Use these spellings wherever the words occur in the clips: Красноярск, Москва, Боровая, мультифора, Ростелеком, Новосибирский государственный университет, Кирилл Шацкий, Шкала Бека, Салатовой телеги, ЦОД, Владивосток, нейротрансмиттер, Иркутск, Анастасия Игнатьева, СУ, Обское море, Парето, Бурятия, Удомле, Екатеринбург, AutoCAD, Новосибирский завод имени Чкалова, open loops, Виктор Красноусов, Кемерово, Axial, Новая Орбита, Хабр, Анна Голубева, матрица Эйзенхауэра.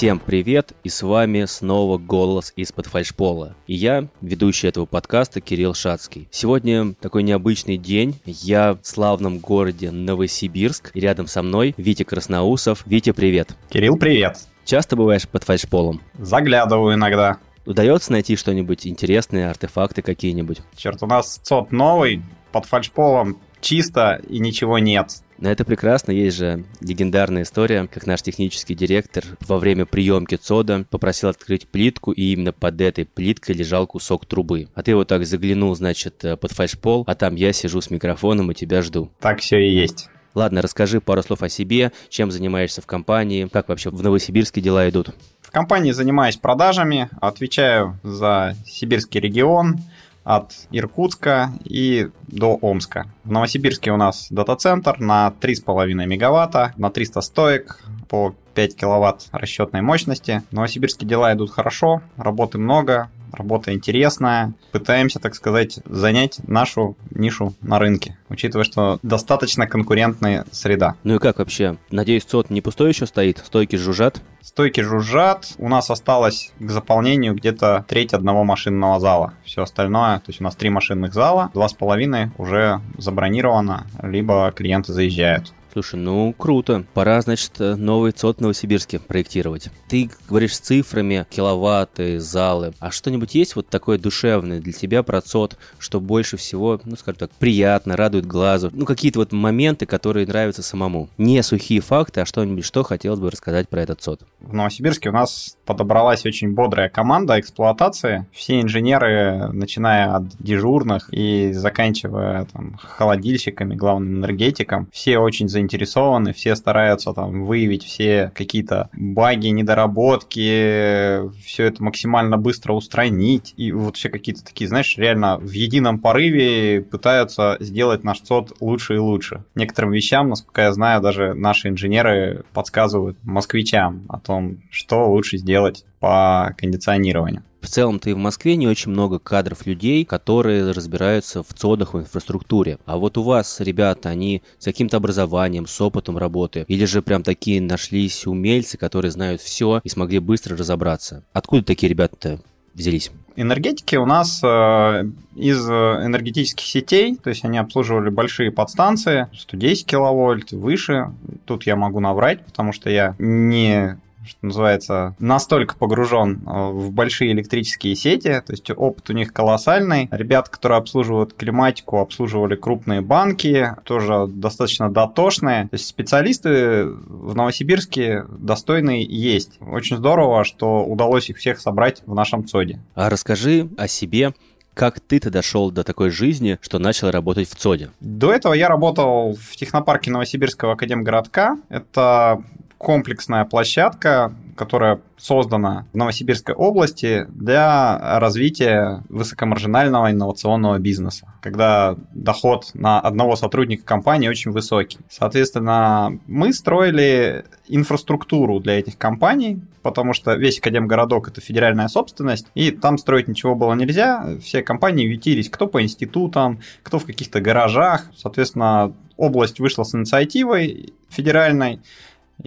Всем привет, и с вами снова «Голос из-под фальшпола». И я, ведущий этого подкаста, Кирилл Шацкий. Сегодня такой необычный день. Я в славном городе Новосибирск, и рядом со мной Витя Красноусов. Витя, привет. Кирилл, привет. Часто бываешь под фальшполом? Заглядываю иногда. Удается найти что-нибудь интересное, артефакты какие-нибудь? Черт, у нас ЦОД новый, под фальшполом чисто и ничего нет. Но это прекрасно, есть же легендарная история, как наш технический директор во время приемки ЦОДа попросил открыть плитку, и именно под этой плиткой лежал кусок трубы. А ты вот так заглянул, значит, под фальшпол, а там я сижу с микрофоном и тебя жду. Так все и есть. Ладно, расскажи пару слов о себе, чем занимаешься в компании, как вообще в Новосибирске дела идут? В компании занимаюсь продажами, отвечаю за сибирский регион, от Иркутска и до Омска. В Новосибирске у нас дата-центр на 3,5 мегаватта, на 300 стоек, по 5 киловатт расчетной мощности. В Новосибирске дела идут хорошо, работы много, работа интересная. Пытаемся, так сказать, занять нашу нишу на рынке, учитывая, что достаточно конкурентная среда. Ну и как вообще? Надеюсь, ЦОД не пустой еще стоит? Стойки жужжат? Стойки жужжат. У нас осталось к заполнению где-то треть одного машинного зала. Все остальное, то есть у нас 3 машинных зала, 2,5 уже забронировано, либо клиенты заезжают. Слушай, ну круто. Пора, значит, новый ЦОД в Новосибирске проектировать. Ты говоришь с цифрами, киловатты, залы. А что-нибудь есть вот такое душевное для тебя про ЦОД, что больше всего, ну скажем так, приятно, радует глазу? Ну какие-то вот моменты, которые нравятся самому. Не сухие факты, а что-нибудь, что хотелось бы рассказать про этот ЦОД. В Новосибирске у нас подобралась очень бодрая команда эксплуатации. Все инженеры, начиная от дежурных и заканчивая там холодильщиками, главным энергетиком, все очень заинтересованы, все стараются там выявить все какие-то баги, недоработки, все это максимально быстро устранить. И вот все какие-то такие, знаешь, реально в едином порыве пытаются сделать наш ЦОД лучше и лучше. Некоторым вещам, насколько я знаю, даже наши инженеры подсказывают москвичам о том, что лучше сделать по кондиционированию. В целом-то и в Москве не очень много кадров людей, которые разбираются в ЦОДах, в инфраструктуре. А вот у вас, ребята, они с каким-то образованием, с опытом работы, или же прям такие нашлись умельцы, которые знают все и смогли быстро разобраться. Откуда такие ребята-то взялись? Энергетики у нас из энергетических сетей, то есть они обслуживали большие подстанции, 110 киловольт, выше. Тут я могу наврать, потому что я не... что называется, настолько погружен в большие электрические сети, то есть опыт у них колоссальный. Ребята, которые обслуживают климатику, обслуживали крупные банки, тоже достаточно дотошные. То есть специалисты в Новосибирске достойные есть. Очень здорово, что удалось их всех собрать в нашем ЦОДе. А расскажи о себе. Как ты-то дошел до такой жизни, что начал работать в ЦОДе? До этого я работал в технопарке Новосибирского Академгородка. Это комплексная площадка, которая создана в Новосибирской области для развития высокомаржинального инновационного бизнеса, когда доход на одного сотрудника компании очень высокий. Соответственно, мы строили инфраструктуру для этих компаний, потому что весь Академгородок — это федеральная собственность, и там строить ничего было нельзя. Все компании ютились, кто по институтам, кто в каких-то гаражах. Соответственно, область вышла с инициативой федеральной,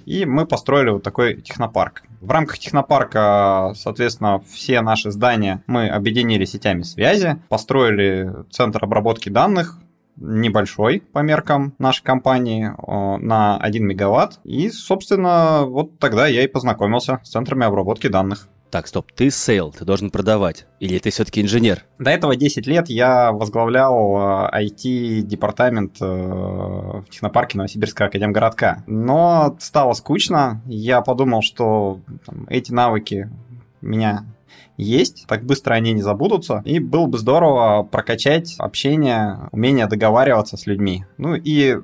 и мы построили вот такой технопарк. В рамках технопарка, соответственно, все наши здания мы объединили сетями связи, построили центр обработки данных, небольшой по меркам нашей компании, на 1 мегаватт. И, собственно, вот тогда я и познакомился с центрами обработки данных. Так, стоп, ты сейл, ты должен продавать, или ты все-таки инженер? До этого 10 лет я возглавлял IT-департамент в технопарке Новосибирского Академгородка. Но стало скучно, я подумал, что там, эти навыки у меня есть, так быстро они не забудутся, и было бы здорово прокачать общение, умение договариваться с людьми. Ну и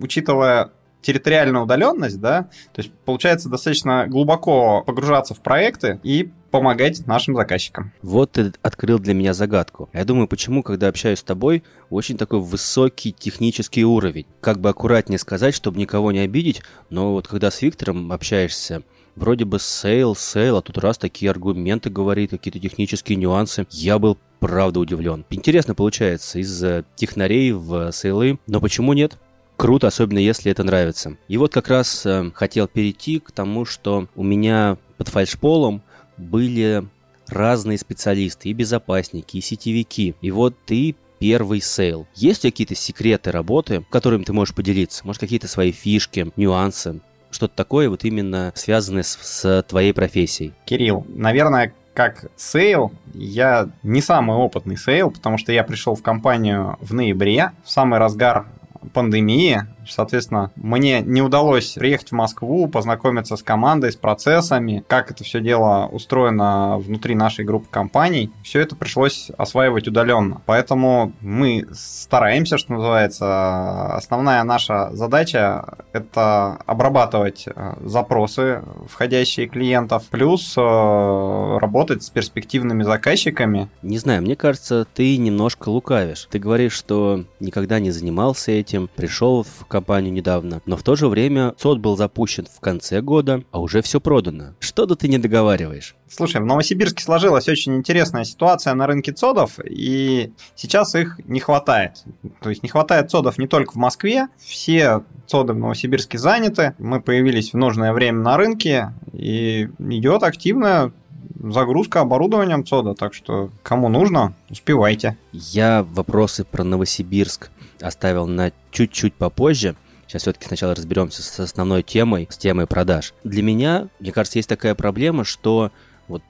учитывая территориальную удаленность, да, то есть получается достаточно глубоко погружаться в проекты и помогать нашим заказчикам. Вот ты открыл для меня загадку. Я думаю, почему, когда общаюсь с тобой, очень такой высокий технический уровень. Как бы аккуратнее сказать, чтобы никого не обидеть, но вот когда с Виктором общаешься, вроде бы сейл, а тут раз такие аргументы говорит, какие-то технические нюансы. Я был правда удивлен. Интересно получается, из технарей в сейлы, но почему нет? круто, особенно если это нравится. И вот как раз хотел перейти к тому, что у меня под фальшполом были разные специалисты, и безопасники, и сетевики. И вот ты первый сейл. Есть ли какие-то секреты работы, которыми ты можешь поделиться? Может, какие-то свои фишки, нюансы, что-то такое, вот именно связанное с твоей профессией? Кирилл, наверное, как сейл, я не самый опытный сейл, потому что я пришел в компанию в ноябре, в самый разгар пандемии, соответственно, мне не удалось приехать в Москву, познакомиться с командой, с процессами, как это все дело устроено внутри нашей группы компаний. Все это пришлось осваивать удаленно. Поэтому мы стараемся, что называется. Основная наша задача – это обрабатывать запросы, входящие клиентов, плюс работать с перспективными заказчиками. Не знаю, мне кажется, ты немножко лукавишь. Ты говоришь, что никогда не занимался этим, пришел в компанию недавно, но в то же время ЦОД был запущен в конце года, а уже все продано. Что-то ты не договариваешь. Слушай, в Новосибирске сложилась очень интересная ситуация на рынке ЦОДов, и сейчас их не хватает. То есть не хватает ЦОДов не только в Москве, все ЦОДы в Новосибирске заняты, мы появились в нужное время на рынке, и идет активная загрузка оборудованием ЦОДа, так что кому нужно, успевайте. Я вопросы про Новосибирск оставил на чуть-чуть попозже. Сейчас все-таки сначала разберемся с основной темой, с темой продаж. Для меня, мне кажется, есть такая проблема, что вот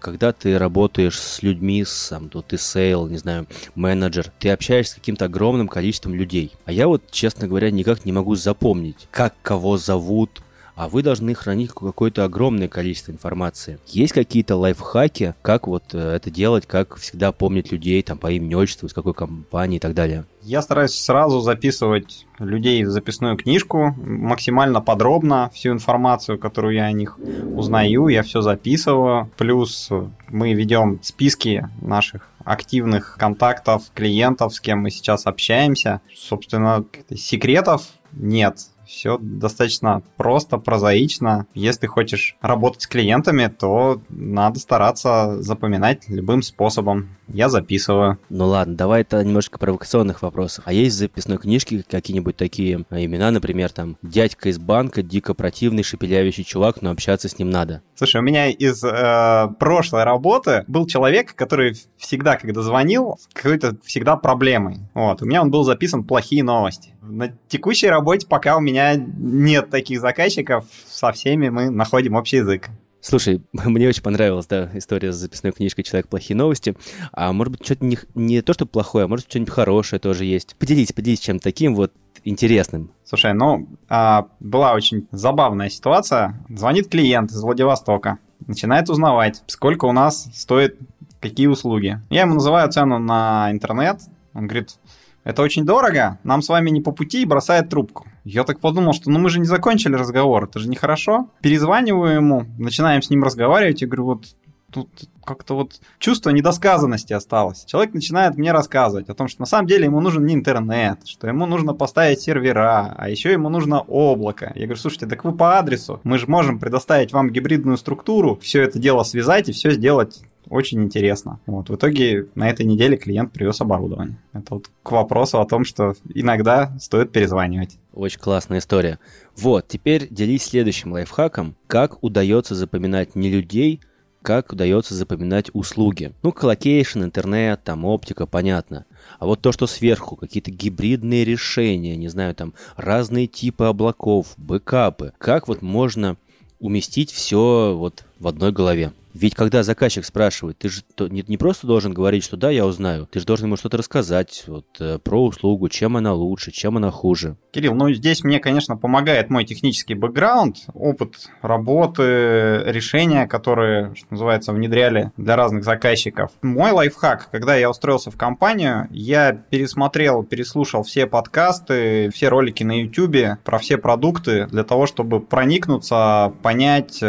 когда ты работаешь с людьми, сам, то ты сейл, не знаю, менеджер, ты общаешься с каким-то огромным количеством людей. А я вот, честно говоря, никак не могу запомнить, как кого зовут, а вы должны хранить какое-то огромное количество информации. Есть какие-то лайфхаки, как вот это делать, как всегда помнить людей там по имени, отчеству, из какой компании и так далее? Я стараюсь сразу записывать людей в записную книжку, максимально подробно всю информацию, которую я о них узнаю, я все записываю. Плюс мы ведем списки наших активных контактов, клиентов, с кем мы сейчас общаемся. Собственно, секретов нет. Все достаточно просто, прозаично. Если хочешь работать с клиентами, то надо стараться запоминать любым способом. Я записываю. Ну ладно, давай это немножко провокационных вопросов. А есть в записной книжке какие-нибудь такие имена, например, там, дядька из банка, дико противный, шепелявящий чувак, но общаться с ним надо? Слушай, у меня из прошлой работы был человек, который всегда, когда звонил, с какой-то всегда проблемой. Вот. У меня он был записан «Плохие новости». На текущей работе пока у меня нет таких заказчиков, со всеми мы находим общий язык. Слушай, мне очень понравилась, да, история с записной книжкой «Человек. Плохие новости». А может быть, что-то не то, что плохое, а может, что-нибудь хорошее тоже есть. Поделись чем-то таким вот интересным. Слушай, была очень забавная ситуация. Звонит клиент из Владивостока, начинает узнавать, сколько у нас стоит какие услуги. Я ему называю цену на интернет, он говорит: это очень дорого, нам с вами не по пути, и бросает трубку. Я так подумал, что мы же не закончили разговор, это же нехорошо. Перезваниваю ему, начинаем с ним разговаривать, и говорю, вот тут как-то вот чувство недосказанности осталось. Человек начинает мне рассказывать о том, что на самом деле ему нужен не интернет, что ему нужно поставить сервера, а еще ему нужно облако. Я говорю, слушайте, так вы по адресу, мы же можем предоставить вам гибридную структуру, все это дело связать и все сделать очень интересно. Вот, в итоге на этой неделе клиент привез оборудование. Это вот к вопросу о том, что иногда стоит перезванивать. Очень классная история. Вот, теперь делись следующим лайфхаком. Как удается запоминать не людей, как удается запоминать услуги. Ну, колокейшн, интернет, там, оптика, понятно. А вот то, что сверху, какие-то гибридные решения, не знаю, там, разные типы облаков, бэкапы. Как вот можно уместить все вот в одной голове? Ведь когда заказчик спрашивает, ты же не просто должен говорить, что да, я узнаю, ты же должен ему что-то рассказать вот, про услугу, чем она лучше, чем она хуже. Кирилл, здесь мне, конечно, помогает мой технический бэкграунд, опыт работы, решения, которые, что называется, внедряли для разных заказчиков. Мой лайфхак, когда я устроился в компанию, я пересмотрел, переслушал все подкасты, все ролики на YouTube про все продукты для того, чтобы проникнуться, понять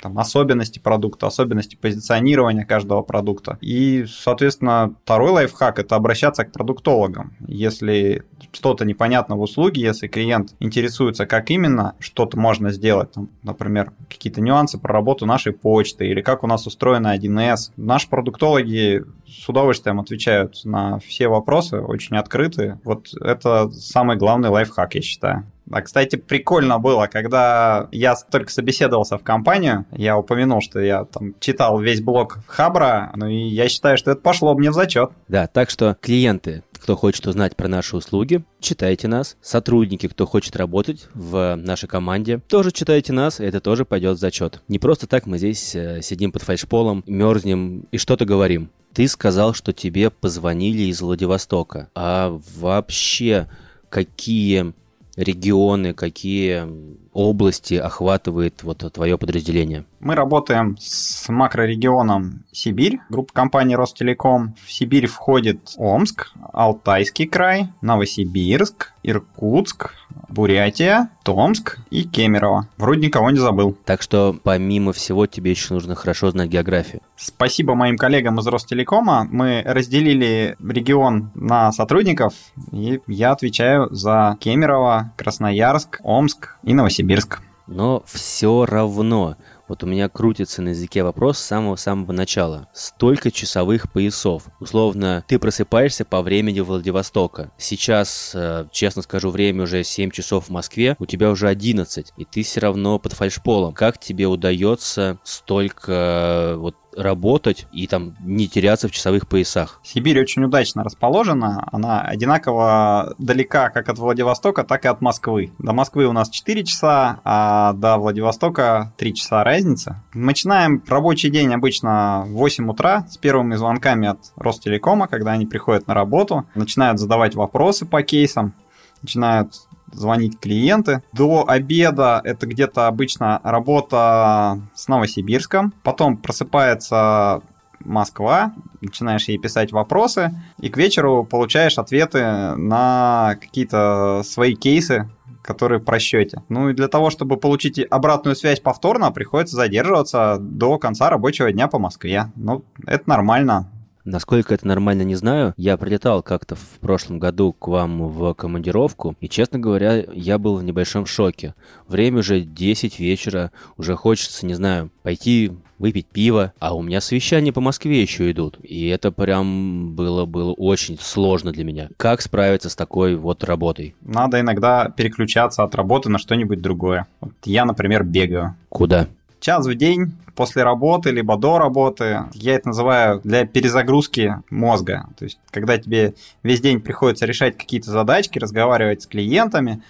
там, особенности продукта, особенности позиционирования каждого продукта. И, соответственно, второй лайфхак – это обращаться к продуктологам. Если что-то непонятно в услуге, если клиент интересуется, как именно что-то можно сделать, там, например, какие-то нюансы про работу нашей почты или как у нас устроена 1С, наши продуктологи с удовольствием отвечают на все вопросы, очень открыты. Вот это самый главный лайфхак, я считаю. А, кстати, прикольно было, когда я только собеседовался в компанию, я упомянул, что я там читал весь блог Хабра, ну и я считаю, что это пошло мне в зачет. Да, так что клиенты, кто хочет узнать про наши услуги, читайте нас. Сотрудники, кто хочет работать в нашей команде, тоже читайте нас, и это тоже пойдет в зачет. Не просто так мы здесь сидим под фальшполом, мерзнем и что-то говорим. Ты сказал, что тебе позвонили из Владивостока. А вообще какие регионы, какие области охватывает вот твое подразделение? Мы работаем с макрорегионом Сибирь, группа компаний Ростелеком. В Сибирь входит Омск, Алтайский край, Новосибирск, Иркутск, Бурятия, Томск и Кемерово. Вроде никого не забыл. Так что помимо всего тебе еще нужно хорошо знать географию. Спасибо моим коллегам из Ростелекома. Мы разделили регион на сотрудников, и я отвечаю за Кемерово, Красноярск, Омск и Новосибирск. Но все равно, вот у меня крутится на языке вопрос с самого-самого начала. Столько часовых поясов. Условно, ты просыпаешься по времени Владивостока. Сейчас, честно скажу, время уже 7 часов в Москве, у тебя уже 11, и ты все равно под фальшполом. Как тебе удается столько вот работать и там не теряться в часовых поясах? Сибирь очень удачно расположена, она одинаково далека как от Владивостока, так и от Москвы. До Москвы у нас 4 часа, а до Владивостока 3 часа разница. Начинаем рабочий день обычно в 8 утра с первыми звонками от Ростелекома, когда они приходят на работу, начинают задавать вопросы по кейсам, начинают звонить клиенты. До обеда это где-то обычно работа с Новосибирском. Потом просыпается Москва, начинаешь ей писать вопросы, и к вечеру получаешь ответы на какие-то свои кейсы, которые в просчете. Ну и для того, чтобы получить обратную связь повторно, приходится задерживаться до конца рабочего дня по Москве. Ну, это нормально. Насколько это нормально, не знаю. Я прилетал как-то в прошлом году к вам в командировку, и, честно говоря, я был в небольшом шоке. Время уже 10 вечера, уже хочется, не знаю, пойти выпить пиво, а у меня совещания по Москве еще идут. И это прям было очень сложно для меня. Как справиться с такой вот работой? Надо иногда переключаться от работы на что-нибудь другое. Вот я, например, бегаю. Куда? Час в день после работы, либо до работы. Я это называю для перезагрузки мозга. То есть, когда тебе весь день приходится решать какие-то задачки, разговаривать с клиентами,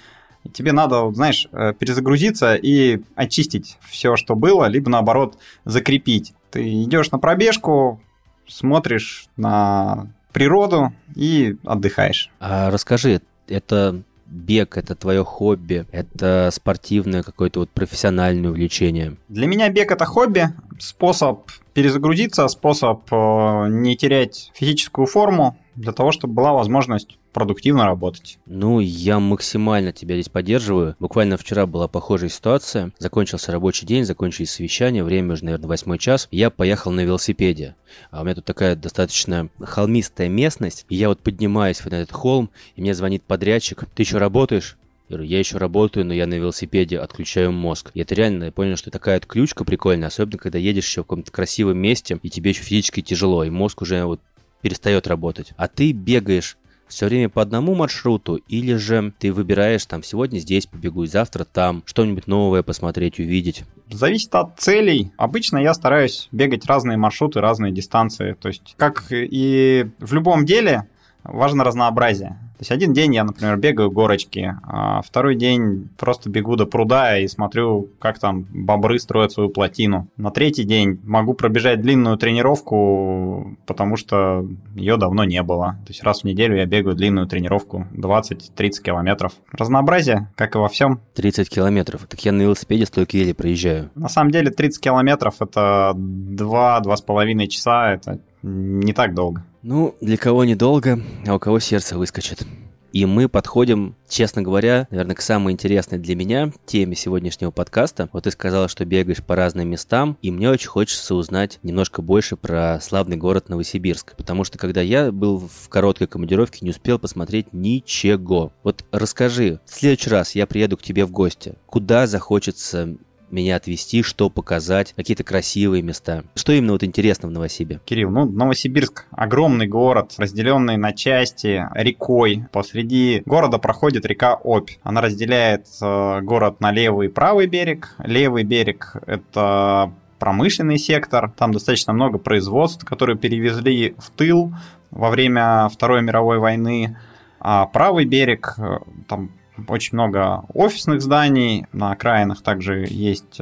тебе надо, знаешь, перезагрузиться и очистить все, что было, либо, наоборот, закрепить. Ты идешь на пробежку, смотришь на природу и отдыхаешь. А расскажи, это бег — это твое хобби, это спортивное какое-то вот профессиональное увлечение? Для меня бег — это хобби, способ перезагрузиться, способ не терять физическую форму, для того, чтобы была возможность продуктивно работать. Ну, я максимально тебя здесь поддерживаю. Буквально вчера была похожая ситуация. Закончился рабочий день, закончились совещания, время уже, наверное, 8 час. Я поехал на велосипеде. А у меня тут такая достаточно холмистая местность. И я вот поднимаюсь на этот холм, и мне звонит подрядчик. «Ты еще работаешь?» Я говорю, я еще работаю, но я на велосипеде отключаю мозг. И это реально, я понял, что такая отключка прикольная, особенно когда едешь еще в каком-то красивом месте, и тебе еще физически тяжело, и мозг уже вот перестает работать. А ты бегаешь все время по одному маршруту, или же ты выбираешь там сегодня здесь побегу и завтра там, что-нибудь новое посмотреть, увидеть? Зависит от целей. Обычно я стараюсь бегать разные маршруты, разные дистанции. То есть, как и в любом деле, важно разнообразие. То есть один день я, например, бегаю горочки, а второй день просто бегу до пруда и смотрю, как там бобры строят свою плотину. На третий день могу пробежать длинную тренировку, потому что ее давно не было. То есть раз в неделю я бегаю длинную тренировку, 20-30 километров. Разнообразие, как и во всем. 30 километров. Так я на велосипеде столько еле проезжаю. На самом деле 30 километров – это 2-2,5 часа, это не так долго. Ну, для кого недолго, а у кого сердце выскочит. И мы подходим, честно говоря, наверное, к самой интересной для меня теме сегодняшнего подкаста. Вот ты сказала, что бегаешь по разным местам, и мне очень хочется узнать немножко больше про славный город Новосибирск. Потому что, когда я был в короткой командировке, не успел посмотреть ничего. Вот расскажи, в следующий раз я приеду к тебе в гости. Куда захочется меня отвезти, что показать, какие-то красивые места. Что именно вот интересно в Новосибе? Кирилл, Новосибирск — огромный город, разделенный на части рекой. Посреди города проходит река Обь. Она разделяет город на левый и правый берег. Левый берег — это промышленный сектор. Там достаточно много производств, которые перевезли в тыл во время Второй мировой войны. А правый берег — там очень много офисных зданий, на окраинах также есть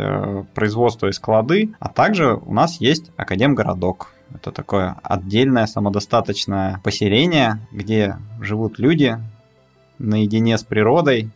производство и склады, а также у нас есть Академгородок. Это такое отдельное самодостаточное поселение, где живут люди наедине с природой.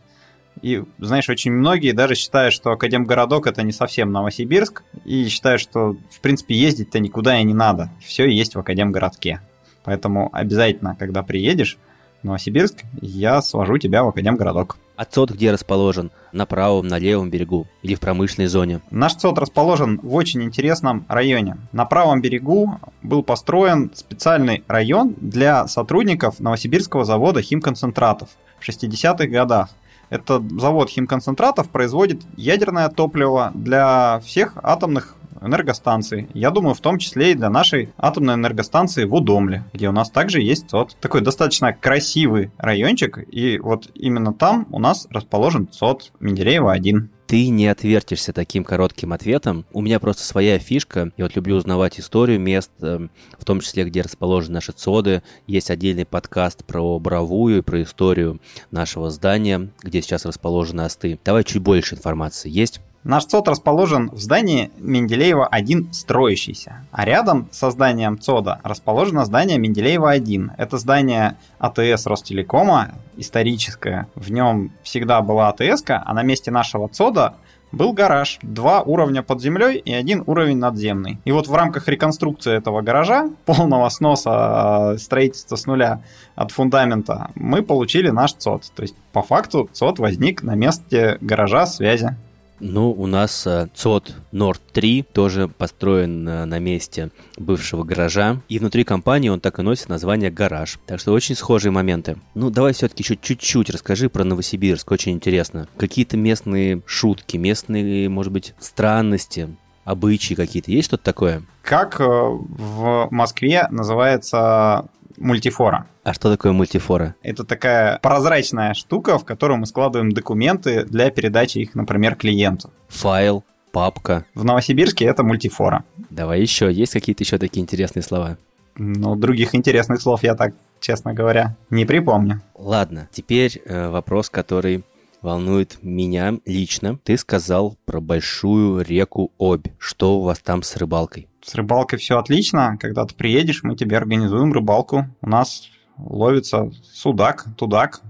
И, знаешь, очень многие даже считают, что Академгородок — это не совсем Новосибирск, и считают, что, в принципе, ездить-то никуда и не надо. Все есть в Академгородке. Поэтому обязательно, когда приедешь в Новосибирск, я свожу тебя в Академгородок. А ЦОД где расположен? На правом, на левом берегу или в промышленной зоне? Наш ЦОД расположен в очень интересном районе. На правом берегу был построен специальный район для сотрудников Новосибирского завода химконцентратов в 60-х годах. Этот завод химконцентратов производит ядерное топливо для всех атомных энергостанции. Я думаю, в том числе и для нашей атомной энергостанции в Удомле, где у нас также есть ЦОД. Такой достаточно красивый райончик, и вот именно там у нас расположен ЦОД Менделеева-1. Ты не отвертишься таким коротким ответом. У меня просто своя фишка. Я вот люблю узнавать историю мест, в том числе, где расположены наши ЦОДы. Есть отдельный подкаст про Боровую и про историю нашего здания, где сейчас расположены ОСТы. Давай чуть больше информации. Есть? Наш ЦОД расположен в здании Менделеева-1 строящийся, а рядом со зданием ЦОДа расположено здание Менделеева-1. Это здание АТС Ростелекома, историческое. В нем всегда была АТС-ка, а на месте нашего ЦОДа был гараж. 2 уровня под землей и 1 уровень надземный. И вот в рамках реконструкции этого гаража, полного сноса, строительства с нуля от фундамента, мы получили наш ЦОД. То есть по факту ЦОД возник на месте гаража связи. У нас ЦОД Норд-3 тоже построен на месте бывшего гаража. И внутри компании он так и носит название «Гараж». Так что очень схожие моменты. Давай все-таки еще чуть-чуть расскажи про Новосибирск. Очень интересно. Какие-то местные шутки, местные, может быть, странности, обычаи какие-то. Есть что-то такое? Как в Москве называется мультифора. А что такое мультифора? Это такая прозрачная штука, в которую мы складываем документы для передачи их, например, клиенту. Файл, папка. В Новосибирске это мультифора. Давай еще. Есть какие-то еще такие интересные слова? Других интересных слов я так, честно говоря, не припомню. Ладно, теперь вопрос, который волнует меня лично. Ты сказал про большую реку Обь. Что у вас там с рыбалкой? С рыбалкой все отлично. Когда ты приедешь, мы тебе организуем рыбалку. У нас ловится судак, тудак.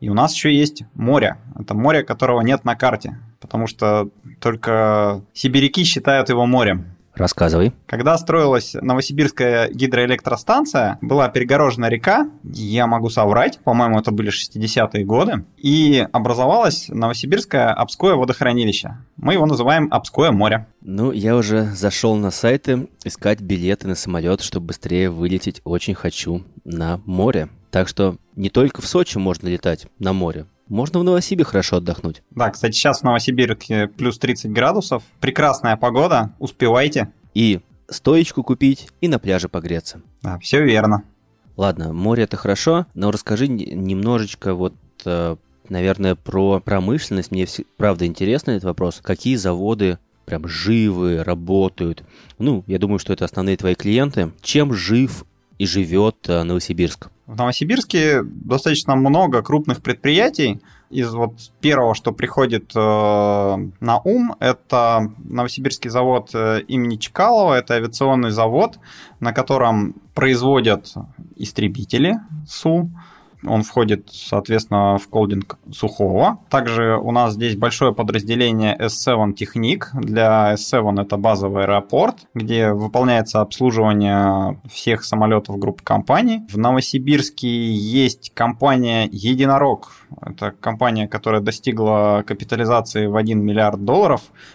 И у нас еще есть море. Это море, которого нет на карте, потому что только сибиряки считают его морем. Рассказывай. Когда строилась Новосибирская гидроэлектростанция, была перегорожена река, я могу соврать, по-моему, это были 60-е годы, и образовалось Новосибирское Обское водохранилище. Мы его называем Обское море. Я уже зашел на сайты искать билеты на самолет, чтобы быстрее вылететь. Очень хочу на море. Так что не только в Сочи можно летать на море. Можно в Новосибе хорошо отдохнуть. Да, кстати, сейчас в Новосибирске плюс 30 градусов. Прекрасная погода, успевайте. И стоечку купить, и на пляже погреться. Да, все верно. Ладно, море — это хорошо, но расскажи немножечко наверное, про промышленность. Мне правда интересен этот вопрос. Какие заводы прям живы, работают? Я думаю, что это основные твои клиенты. Чем жив и живет Новосибирск? В Новосибирске достаточно много крупных предприятий. Из первого, что приходит на ум, это Новосибирский завод имени Чкалова. Это авиационный завод, на котором производят истребители СУ, Он входит, соответственно, в холдинг Сухого. Также у нас здесь большое подразделение S7 Техник. Для S7 это базовый аэропорт, где выполняется обслуживание всех самолетов группы компаний. В Новосибирске есть компания «Единорог». Это компания, которая достигла капитализации в $1 миллиард.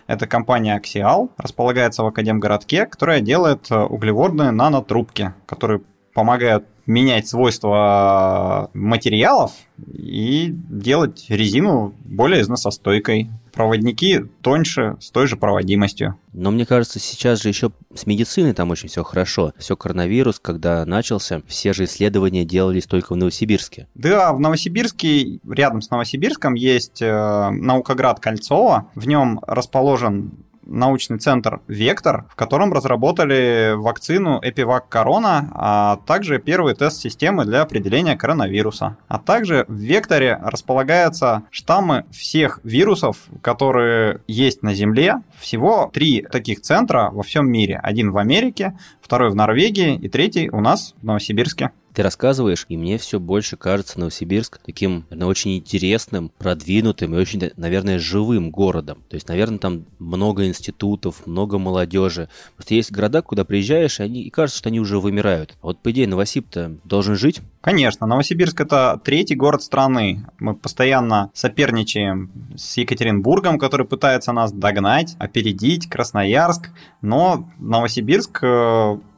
Это компания Axial, располагается в Академгородке, которая делает углеводные нанотрубки, которые помогают менять свойства материалов и делать резину более износостойкой. Проводники тоньше, с той же проводимостью. Но мне кажется, сейчас же еще с медициной там очень все хорошо. Все коронавирус, когда начался, все же исследования делались только в Новосибирске. Да, в Новосибирске, рядом с Новосибирском есть наукоград Кольцово. В нем расположен научный центр Вектор, в котором разработали вакцину EpiVac Corona, а также первый тест системы для определения коронавируса. А также в Векторе располагаются штаммы всех вирусов, которые есть на Земле. Всего 3 таких центра во всем мире. 1 в Америке, 2 в Норвегии и 3 у нас в Новосибирске. Ты рассказываешь, и мне все больше кажется Новосибирск таким, наверное, очень интересным, продвинутым и очень, наверное, живым городом. То есть, наверное, там много институтов, много молодежи. Просто есть города, куда приезжаешь, и кажется, что они уже вымирают. А вот, по идее, Новосиб-то должен жить? Конечно. Новосибирск – это 3-й город страны. Мы постоянно соперничаем с Екатеринбургом, который пытается нас догнать, опередить, Красноярск. Но Новосибирск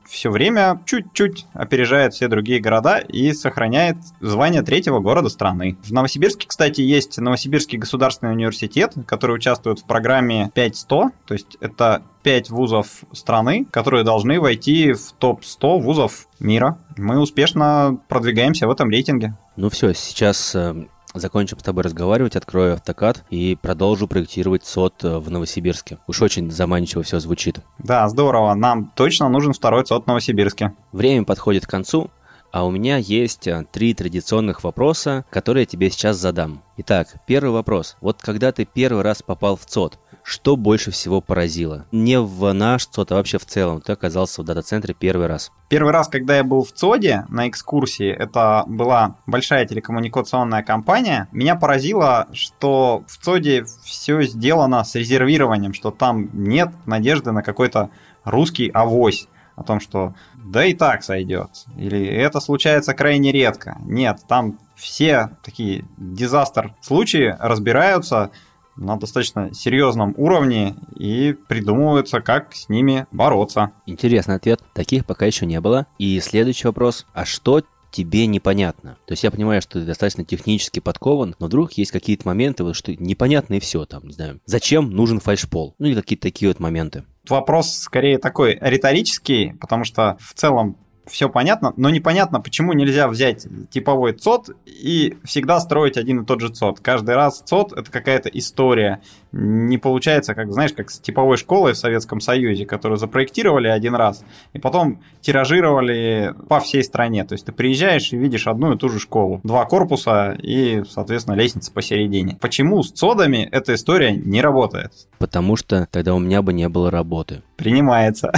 все время чуть-чуть опережает все другие города и сохраняет звание 3-го города страны. В Новосибирске, кстати, есть Новосибирский государственный университет, который участвует в программе 5-100, то есть это 5 вузов страны, которые должны войти в топ-100 вузов мира. Мы успешно продвигаемся в этом рейтинге. Ну все, сейчас закончим с тобой разговаривать, открою AutoCAD и продолжу проектировать ЦОД в Новосибирске. Уж очень заманчиво все звучит. Да, здорово. Нам точно нужен 2-й ЦОД в Новосибирске. Время подходит к концу, а у меня есть 3 традиционных вопроса, которые я тебе сейчас задам. Итак, первый вопрос. Вот когда ты первый раз попал в ЦОД, что больше всего поразило? Не в наш ЦОД, а вообще в целом. Ты оказался в дата-центре первый раз. Первый раз, когда я был в ЦОДе на экскурсии, это была большая телекоммуникационная компания. Меня поразило, что в ЦОДе все сделано с резервированием, что там нет надежды на какой-то русский авось. О том, что да и так сойдет, или это случается крайне редко. Нет, там все такие дизастер-случаи разбираются на достаточно серьезном уровне и придумывается, как с ними бороться. Интересный ответ. Таких пока еще не было. И следующий вопрос. А что тебе непонятно? То есть я понимаю, что ты достаточно технически подкован, но вдруг есть какие-то моменты, что непонятно и все там, не знаю. Зачем нужен фальшпол? Ну или какие-то такие вот моменты. Вопрос скорее такой риторический, потому что в целом все понятно, но непонятно, почему нельзя взять типовой ЦОД и всегда строить один и тот же ЦОД. Каждый раз ЦОД — это какая-то история. Не получается, как, знаешь, как с типовой школой в Советском Союзе, которую запроектировали один раз и потом тиражировали по всей стране. То есть ты приезжаешь и видишь одну и ту же школу. 2 корпуса и, соответственно, лестница посередине. Почему с ЦОДами эта история не работает? Потому что тогда у меня бы не было работы. Принимается.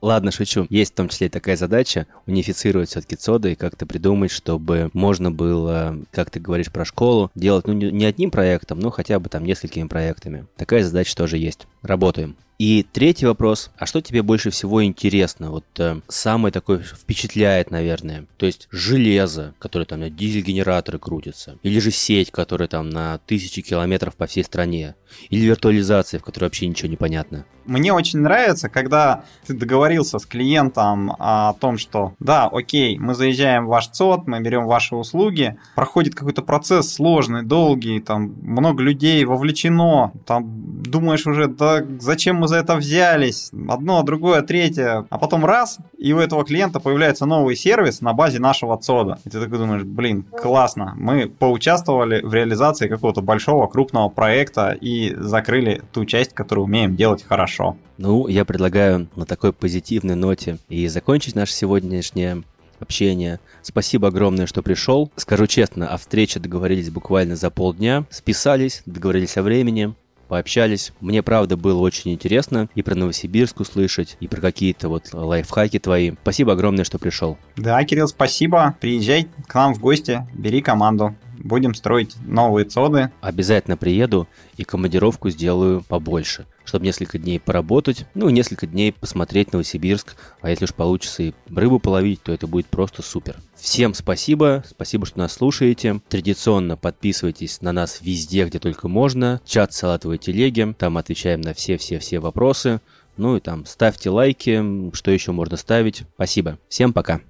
Ладно, шучу. Есть в том числе такая задача унифицировать все-таки ЦОДы и как-то придумать, чтобы можно было, как ты говоришь про школу, делать не одним проектом, но хотя бы там несколькими проектами. Такая задача тоже есть. Работаем. И третий вопрос. А что тебе больше всего интересно? Вот самое такое впечатляет, наверное. То есть железо, которое там на дизель-генераторы крутится. Или же сеть, которая там на 1000 километров по всей стране. Или виртуализация, в которой вообще ничего не понятно. Мне очень нравится, когда ты договорился с клиентом о том, что да, окей, мы заезжаем в ваш ЦОД, мы берем ваши услуги. Проходит какой-то процесс сложный, долгий, там много людей вовлечено. Там думаешь уже, да зачем мы за это взялись, одно, другое, третье, а потом раз, и у этого клиента появляется новый сервис на базе нашего ЦОДа. И ты такой думаешь, блин, классно, мы поучаствовали в реализации какого-то большого, крупного проекта и закрыли ту часть, которую умеем делать хорошо. Ну, я предлагаю на такой позитивной ноте и закончить наше сегодняшнее общение. Спасибо огромное, что пришел. Скажу честно, о встрече договорились буквально за полдня, списались, договорились о времени. пообщались. Мне, правда, было очень интересно и про Новосибирск услышать, и про какие-то вот лайфхаки твои. Спасибо огромное, что пришел. Да, Кирилл, спасибо. Приезжай к нам в гости, бери команду. Будем строить новые ЦОДы. Обязательно приеду и командировку сделаю побольше, чтобы несколько дней поработать, ну и несколько дней посмотреть Новосибирск. А если уж получится и рыбу половить, то это будет просто супер. Всем спасибо, спасибо, что нас слушаете. Традиционно подписывайтесь на нас везде, где только можно. Чат салатовой телеги, там отвечаем на все-все-все вопросы. Ну и там ставьте лайки, что еще можно ставить. Спасибо, всем пока.